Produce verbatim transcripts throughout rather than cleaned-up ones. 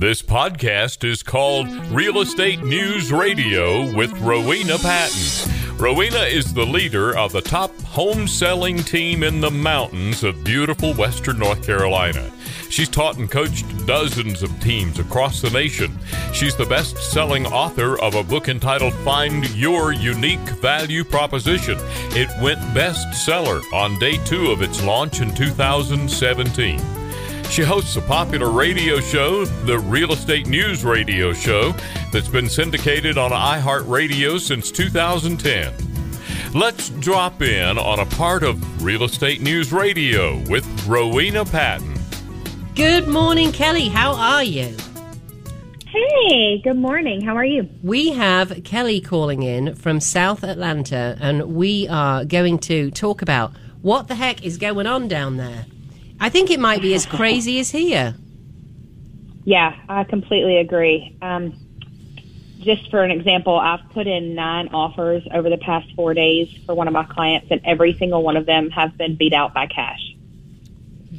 This podcast is called Real Estate News Radio with Rowena Patton. Rowena is the leader of the top home selling team in the mountains of beautiful Western North Carolina. She's taught and coached dozens of teams across the nation. She's the best-selling author of a book entitled Find Your Unique Value Proposition. It went bestseller on day two of its launch in two thousand seventeen. She hosts a popular radio show, the Real Estate News Radio Show, that's been syndicated on iHeartRadio since two thousand ten. Let's drop in on a part of Real Estate News Radio with Rowena Patton. Good morning, Kelly. How are you? Hey, good morning. How are you? We have Kelly calling in from South Atlanta, and we are going to talk about what the heck is going on down there. I think it might be as crazy as here. Yeah, I completely agree. Um, just for an example, I've put in nine offers over the past four days for one of my clients, and every single one of them have been beat out by cash.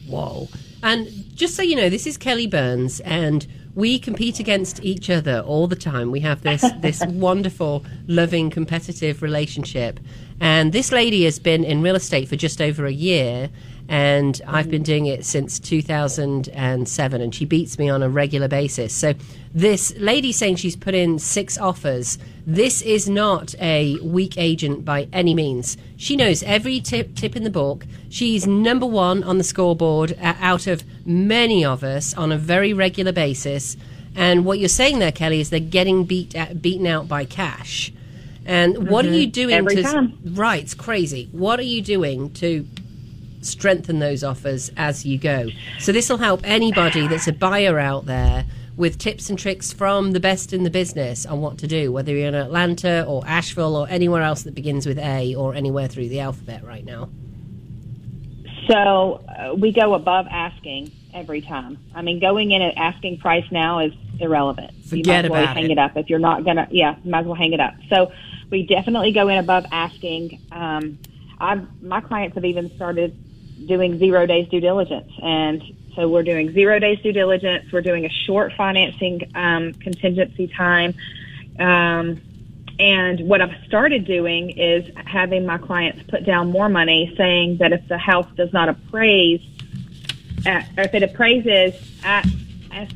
Whoa. And just so you know, this is Kelly Burns, and we compete against each other all the time. We have this, this wonderful, loving, competitive relationship. And this lady has been in real estate for just over a year, and I've been doing it since two thousand seven, and she beats me on a regular basis. So this lady saying she's put in six offers, this is not a weak agent by any means. She knows every tip, tip in the book. She's number one on the scoreboard uh, out of many of us on a very regular basis. And what you're saying there, Kelly, is they're getting beat at, beaten out by cash. And mm-hmm. what are you doing Every to time. Right, it's crazy. What are you doing to strengthen those offers as you go? So this will help anybody that's a buyer out there with tips and tricks from the best in the business on what to do, whether you're in Atlanta or Asheville or anywhere else that begins with A or anywhere through the alphabet right now. So uh, we go above asking every time. I mean, going in at asking price now is irrelevant. Forget you might as well about hang it. Hang it up if you're not gonna. Yeah, you might as well hang it up. So we definitely go in above asking. Um, I've, my clients have even started doing zero days due diligence. And so we're doing zero days due diligence. We're doing a short financing um, contingency time. Um, and what I've started doing is having my clients put down more money, saying that if the house does not appraise, at, or if it appraises at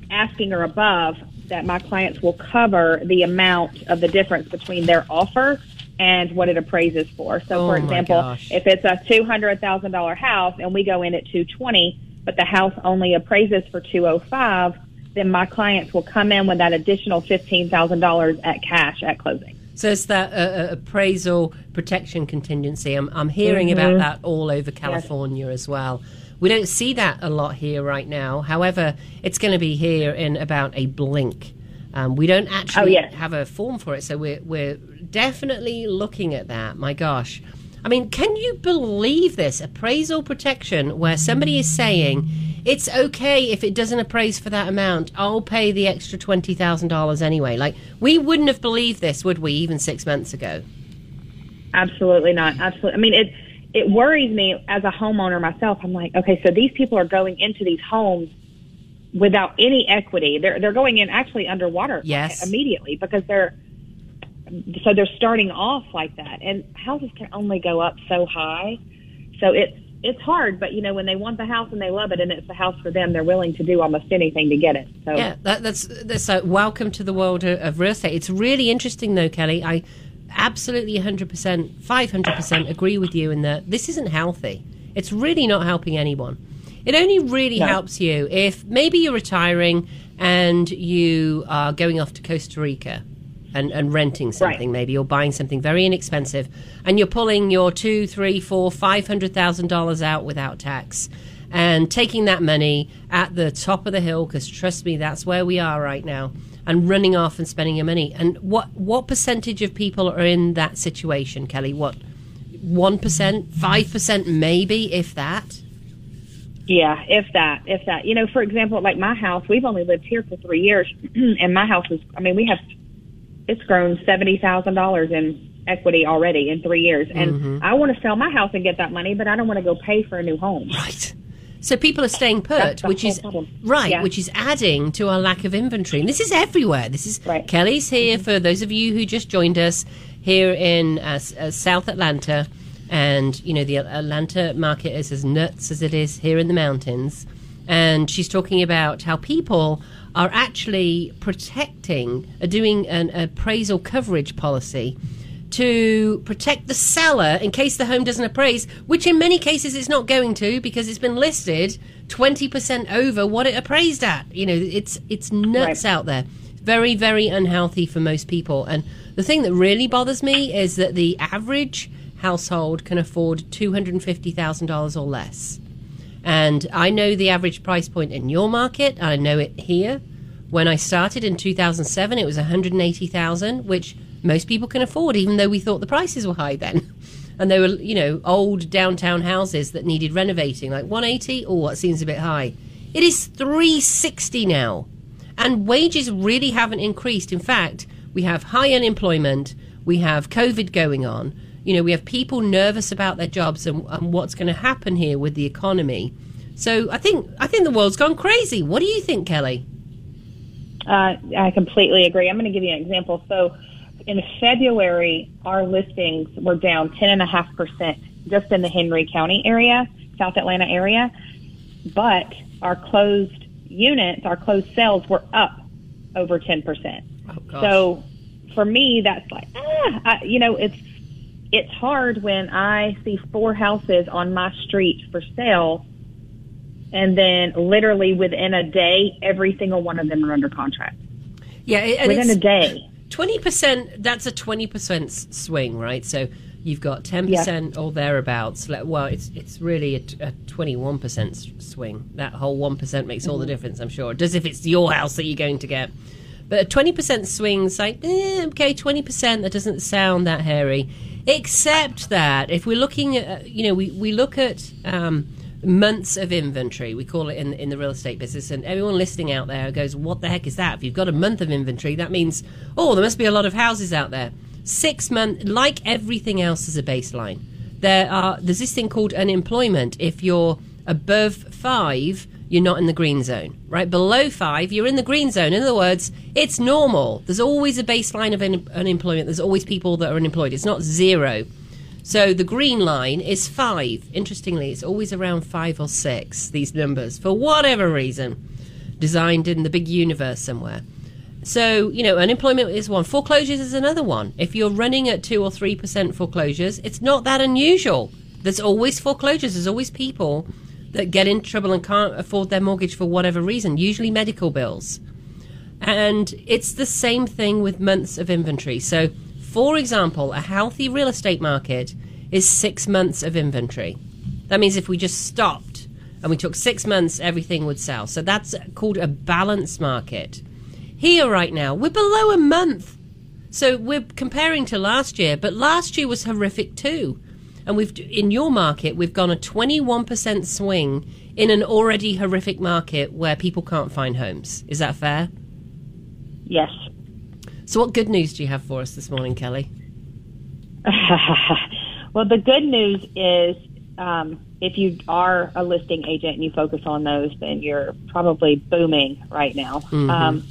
asking or above, that my clients will cover the amount of the difference between their offer and what it appraises for. So, oh for example, if it's a two hundred thousand dollars house and we go in at two twenty, but the house only appraises for two oh five, then my clients will come in with that additional fifteen thousand dollars at cash at closing. So it's that uh, appraisal protection contingency. I'm, I'm hearing mm-hmm. about that all over California yes. as well. We don't see that a lot here right now. However, it's going to be here in about a blink. Um, we don't actually oh, yes. have a form for it, so we're, we're definitely looking at that. My gosh. I mean, can you believe this? Appraisal protection, where somebody is saying, it's okay if it doesn't appraise for that amount. I'll pay the extra twenty thousand dollars anyway. Like, we wouldn't have believed this, would we, even six months ago? Absolutely not. Absolutely. I mean, it, it worries me as a homeowner myself. I'm like, okay, so these people are going into these homes without any equity. They're they're going in actually underwater yes. immediately because they're so they're starting off like that. And houses can only go up so high. So it's it's hard, but you know, when they want the house and they love it and it's the house for them, they're willing to do almost anything to get it. So yeah, that, that's that's a welcome to the world of real estate. It's really interesting though, Kelly. I absolutely one hundred percent, five hundred percent agree with you in that this isn't healthy. It's really not helping anyone. It only really no. helps you if maybe you're retiring and you are going off to Costa Rica and, and renting something right. maybe, or buying something very inexpensive, and you're pulling your two, three, four, five hundred thousand dollars out without tax and taking that money at the top of the hill, because trust me, that's where we are right now, and running off and spending your money. And what, what percentage of people are in that situation, Kelly? What, one percent, five percent maybe, if that? Yeah, if that, if that. You know, for example, like my house, we've only lived here for three years, and my house is, I mean, we have, it's grown seventy thousand dollars in equity already in three years. And mm-hmm. I want to sell my house and get that money, but I don't want to go pay for a new home. Right. So people are staying put, that's, which that's is no right, yeah. which is adding to our lack of inventory. And this is everywhere. This is right. Kelly's here mm-hmm. for those of you who just joined us here in uh, uh, South Atlanta, and you know the Atlanta market is as nuts as it is here in the mountains. And she's talking about how people are actually protecting, are doing an appraisal coverage policy to protect the seller in case the home doesn't appraise, which in many cases it's not going to because it's been listed twenty percent over what it appraised at. You know, it's it's nuts right. out there. Very, very unhealthy for most people. And the thing that really bothers me is that the average household can afford two hundred fifty thousand dollars or less. And I know the average price point in your market. I know it here. When I started in two thousand seven, it was one hundred eighty thousand dollars, which most people can afford, even though we thought the prices were high then. And they were, you know, old downtown houses that needed renovating, like one hundred eighty thousand dollars. Oh, that seems a bit high. It is three hundred sixty thousand dollars now. And wages really haven't increased. In fact, we have high unemployment. We have COVID going on. You know, we have people nervous about their jobs and, and what's going to happen here with the economy. So I think I think the world's gone crazy. What do you think, Kelly? Uh, I completely agree. I'm going to give you an example. So in February, our listings were down ten point five percent just in the Henry County area, South Atlanta area. But our closed units, our closed sales were up over ten percent. Oh, gosh. So for me, that's like, ah, I, you know, it's, It's hard when I see four houses on my street for sale, and then literally within a day, every single one of them are under contract. Yeah, and within a day, twenty percent. That's a twenty percent swing, right? So you've got ten percent yeah. or thereabouts. Well, it's it's really a twenty-one percent swing. That whole one percent makes all mm-hmm. the difference, I'm sure. Just if it's your house that you're going to get. But a twenty percent swing's like, eh, okay, twenty percent, that doesn't sound that hairy. Except that if we're looking at, you know, we, we look at um, months of inventory. We call it in, in the real estate business. And everyone listening out there goes, what the heck is that? If you've got a month of inventory, that means, oh, there must be a lot of houses out there. Six months, like everything else, is a baseline. There are There's this thing called unemployment. If you're above five, you're not in the green zone, right? Below five, you're in the green zone. In other words, it's normal. There's always a baseline of un- unemployment. There's always people that are unemployed. It's not zero. So the green line is five. Interestingly, it's always around five or six, these numbers, for whatever reason, designed in the big universe somewhere. So, you know, unemployment is one. Foreclosures is another one. If you're running at two or three percent foreclosures, it's not that unusual. There's always foreclosures. There's always people that get in trouble and can't afford their mortgage for whatever reason, usually medical bills. And it's the same thing with months of inventory. So, for example, a healthy real estate market is six months of inventory. That means if we just stopped and we took six months, everything would sell. So that's called a balanced market. Here right now, we're below a month. So we're comparing to last year, but last year was horrific too. And we've in your market, we've gone a twenty-one percent swing in an already horrific market where people can't find homes. Is that fair? Yes. So what good news do you have for us this morning, Kelly? Well, the good news is um, if you are a listing agent and you focus on those, then you're probably booming right now, mm-hmm. um,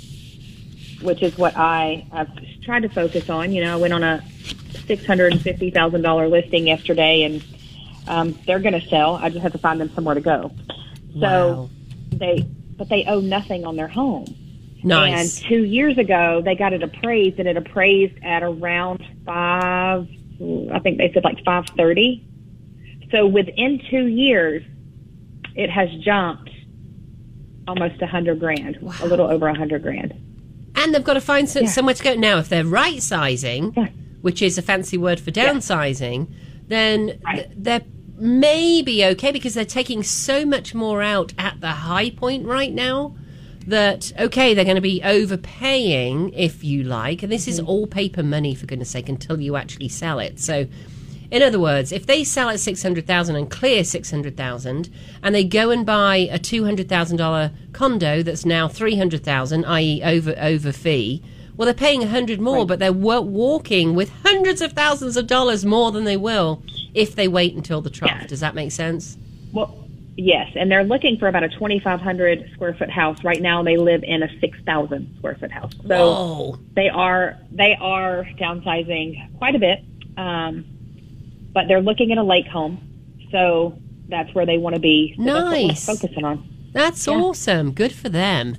which is what I have tried to focus on. You know, I went on a six hundred fifty thousand dollars listing yesterday, and um, they're going to sell. I just have to find them somewhere to go. So wow. they, but they owe nothing on their home. Nice. And two years ago, they got it appraised, and it appraised at around five. I think they said like five thirty. So within two years, it has jumped almost a hundred grand, wow. a little over a hundred grand. And they've got to find some, yeah. somewhere to go now if they're right sizing. Yeah. Which is a fancy word for downsizing, yeah. then right. they're maybe okay because they're taking so much more out at the high point right now that, okay, they're going to be overpaying, if you like. And this mm-hmm. is all paper money, for goodness sake, until you actually sell it. So, in other words, if they sell at six hundred thousand dollars and clear six hundred thousand dollars and they go and buy a two hundred thousand dollars condo that's now three hundred thousand dollars, that is over over fee, well, they're paying one hundred dollars more, right. but they're walking with hundreds of thousands of dollars more than they will if they wait until the trough. Yeah. Does that make sense? Well, Yes, and they're looking for about a twenty-five hundred square foot house. Right now they live in a six thousand square foot house. So Whoa. they are they are downsizing quite a bit, um, but they're looking at a lake home. So that's where they want to be. So nice. That's what we're focusing on. That's yeah. awesome. Good for them.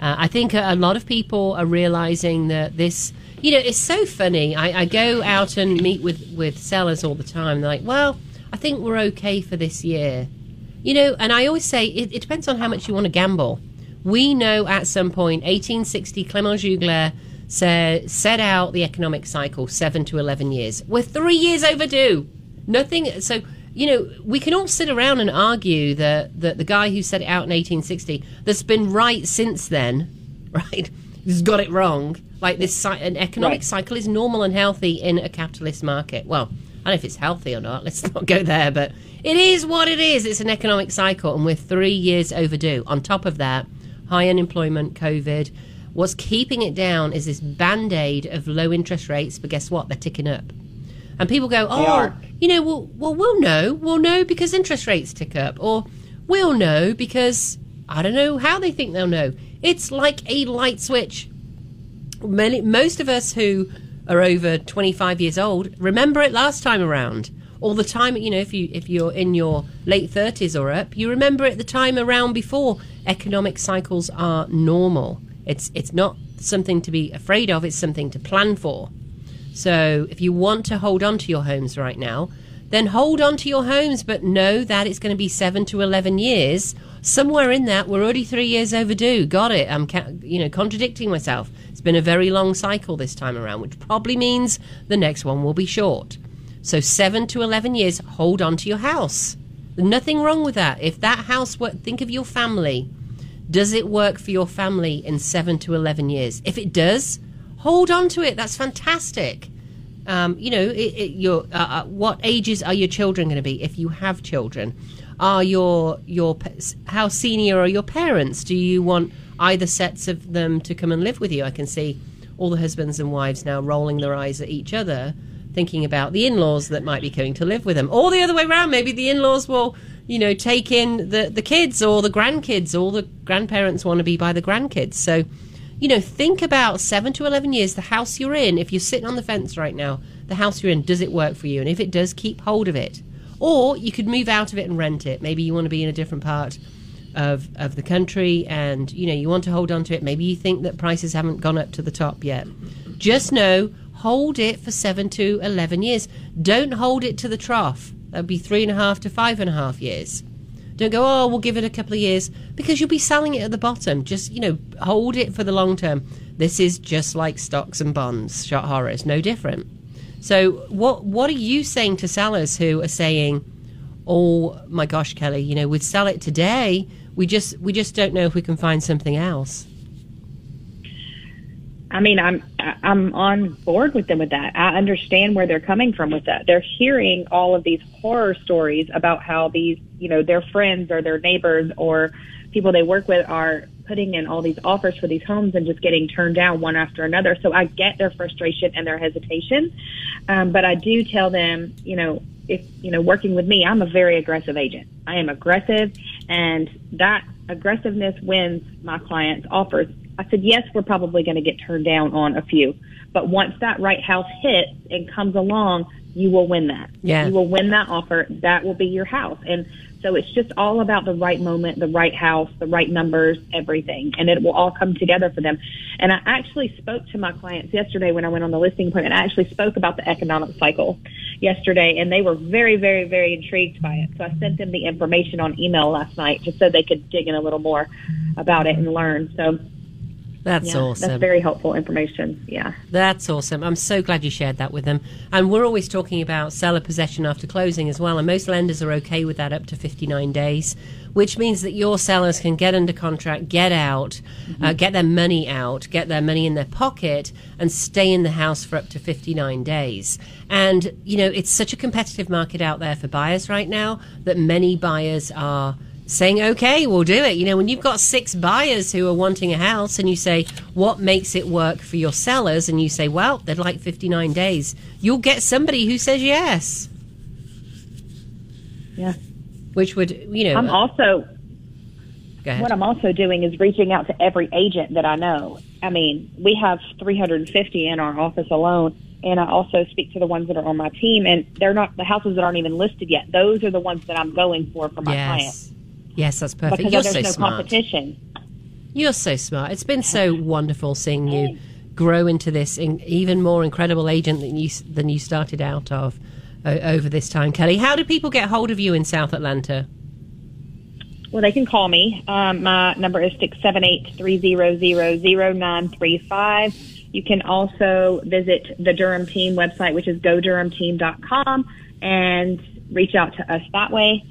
Uh, I think a lot of people are realizing that this, you know, it's so funny. I, I go out and meet with, with sellers all the time. They're like, well, I think we're okay for this year. You know, and I always say it, it depends on how much you want to gamble. We know at some point, eighteen sixty, Clement Juglar said, set out the economic cycle, seven to eleven years. We're three years overdue. Nothing. So, you know, we can all sit around and argue that, that the guy who set it out in eighteen sixty, that's been right since then, right, has got it wrong. Like this, an economic right. cycle is normal and healthy in a capitalist market. Well, I don't know if it's healthy or not. Let's not go there. But it is what it is. It's an economic cycle, and we're three years overdue. On top of that, high unemployment, COVID. What's keeping it down is this Band-Aid of low interest rates. But guess what? They're ticking up. And people go, oh, you know, well, well, we'll know. We'll know because interest rates tick up. Or we'll know because I don't know how they think they'll know. It's like a light switch. Many, most of us who are over twenty-five years old remember it last time around. All the time, you know, if you if you're in your late thirties or up, you remember it the time around before. Economic cycles are normal. It's it's not something to be afraid of. It's something to plan for. So if you want to hold on to your homes right now, then hold on to your homes, but know that it's going to be seven to eleven years. Somewhere in that, we're already three years overdue. Got it. I'm, ca- you know, contradicting myself. It's been a very long cycle this time around, which probably means the next one will be short. So seven to eleven years, hold on to your house. Nothing wrong with that. If that house work, think of your family. Does it work for your family in seven to eleven years? If it does, hold on to it. That's fantastic. Um, you know, it, it, your uh, uh, what ages are your children going to be if you have children? Are your your how senior are your parents? Do you want either sets of them to come and live with you? I can see all the husbands and wives now rolling their eyes at each other, thinking about the in-laws that might be coming to live with them. Or the other way around, maybe the in-laws will, you know, take in the, the kids or the grandkids, or the grandparents want to be by the grandkids. So, you know, think about seven to eleven years, the house you're in. If you're sitting on the fence right now, the house you're in, does it work for you? And if it does, keep hold of it. Or you could move out of it and rent it. Maybe you want to be in a different part of of the country, and you know you want to hold on to it. Maybe you think that prices haven't gone up to the top yet. Just know, hold it for seven to eleven years. Don't hold it to the trough. That'd be three and a half to five and a half years. Don't go, oh, we'll give it a couple of years, because you'll be selling it at the bottom. Just, you know, hold it for the long term. This is just like stocks and bonds, shot horror. It's no different. So what what are you saying to sellers who are saying, oh my gosh, Kelly, you know, we'd sell it today. We just we just don't know if we can find something else. I mean, I'm I'm on board with them with that. I understand where they're coming from with that. They're hearing all of these horror stories about how these, you know, their friends or their neighbors or people they work with are putting in all these offers for these homes and just getting turned down one after another. So I get their frustration and their hesitation. Um, but I do tell them, you know, if, you know, working with me, I'm a very aggressive agent. I am aggressive, and that aggressiveness wins my clients' offers. I said, yes, we're probably going to get turned down on a few, but once that right house hits and comes along, you will win that. Yeah. You will win that offer. That will be your house. And so it's just all about the right moment, the right house, the right numbers, everything. And it will all come together for them. And I actually spoke to my clients yesterday when I went on the listing appointment. I actually spoke about the economic cycle yesterday, and they were very, very, very intrigued by it. So I sent them the information on email last night just so they could dig in a little more about it and learn. So that's yeah, awesome. That's very helpful information. Yeah. That's awesome. I'm so glad you shared that with them. And we're always talking about seller possession after closing as well. And most lenders are okay with that up to fifty-nine days, which means that your sellers can get under contract, get out, mm-hmm. uh, get their money out, get their money in their pocket, and stay in the house for up to fifty-nine days. And, you know, it's such a competitive market out there for buyers right now that many buyers are saying, okay, we'll do it. You know, when you've got six buyers who are wanting a house and you say, what makes it work for your sellers? And you say, well, they'd like fifty-nine days. You'll get somebody who says yes. Yeah. which would, you know. I'm also, go ahead. What I'm also doing is reaching out to every agent that I know. I mean, we have three hundred fifty in our office alone. And I also speak to the ones that are on my team, and they're not the houses that aren't even listed yet. Those are the ones that I'm going for for my yes. clients. Yes, that's perfect. Because You're there's so no smart. competition. You're so smart. It's been so wonderful seeing you grow into this in, even more incredible agent than you than you started out of uh, over this time, Kelly. How do people get hold of you in South Atlanta? Well, they can call me. Um, my number is six seven eight, three zero zero, zero nine three five. You can also visit the Durham Team website, which is go durham team dot com, and reach out to us that way.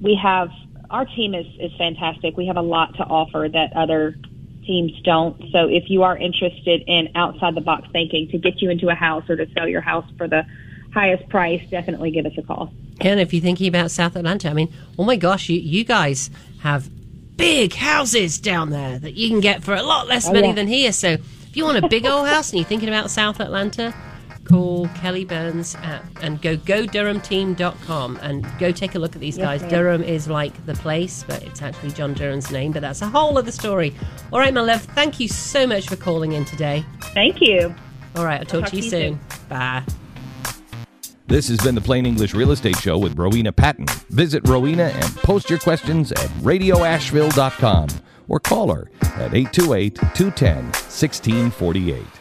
We have, our team is, is fantastic. We have a lot to offer that other teams don't. So if you are interested in outside-the-box thinking to get you into a house or to sell your house for the highest price, definitely give us a call. And if you're thinking about South Atlanta, I mean, oh my gosh, you, you guys have big houses down there that you can get for a lot less oh, money yeah. than here. So if you want a big old house and you're thinking about South Atlanta, call Kelly Burns at, and go go durham team dot com and go take a look at these yes, guys. Ma'am. Durham is like the place, but it's actually John Durham's name, but that's a whole other story. All right, my love, thank you so much for calling in today. Thank you. All right, I'll talk, I'll talk to you, you soon. soon. Bye. This has been the Plain English Real Estate Show with Rowena Patton. Visit Rowena and post your questions at radio asheville dot com. Or call her at eight two eight, two one zero, one six four eight.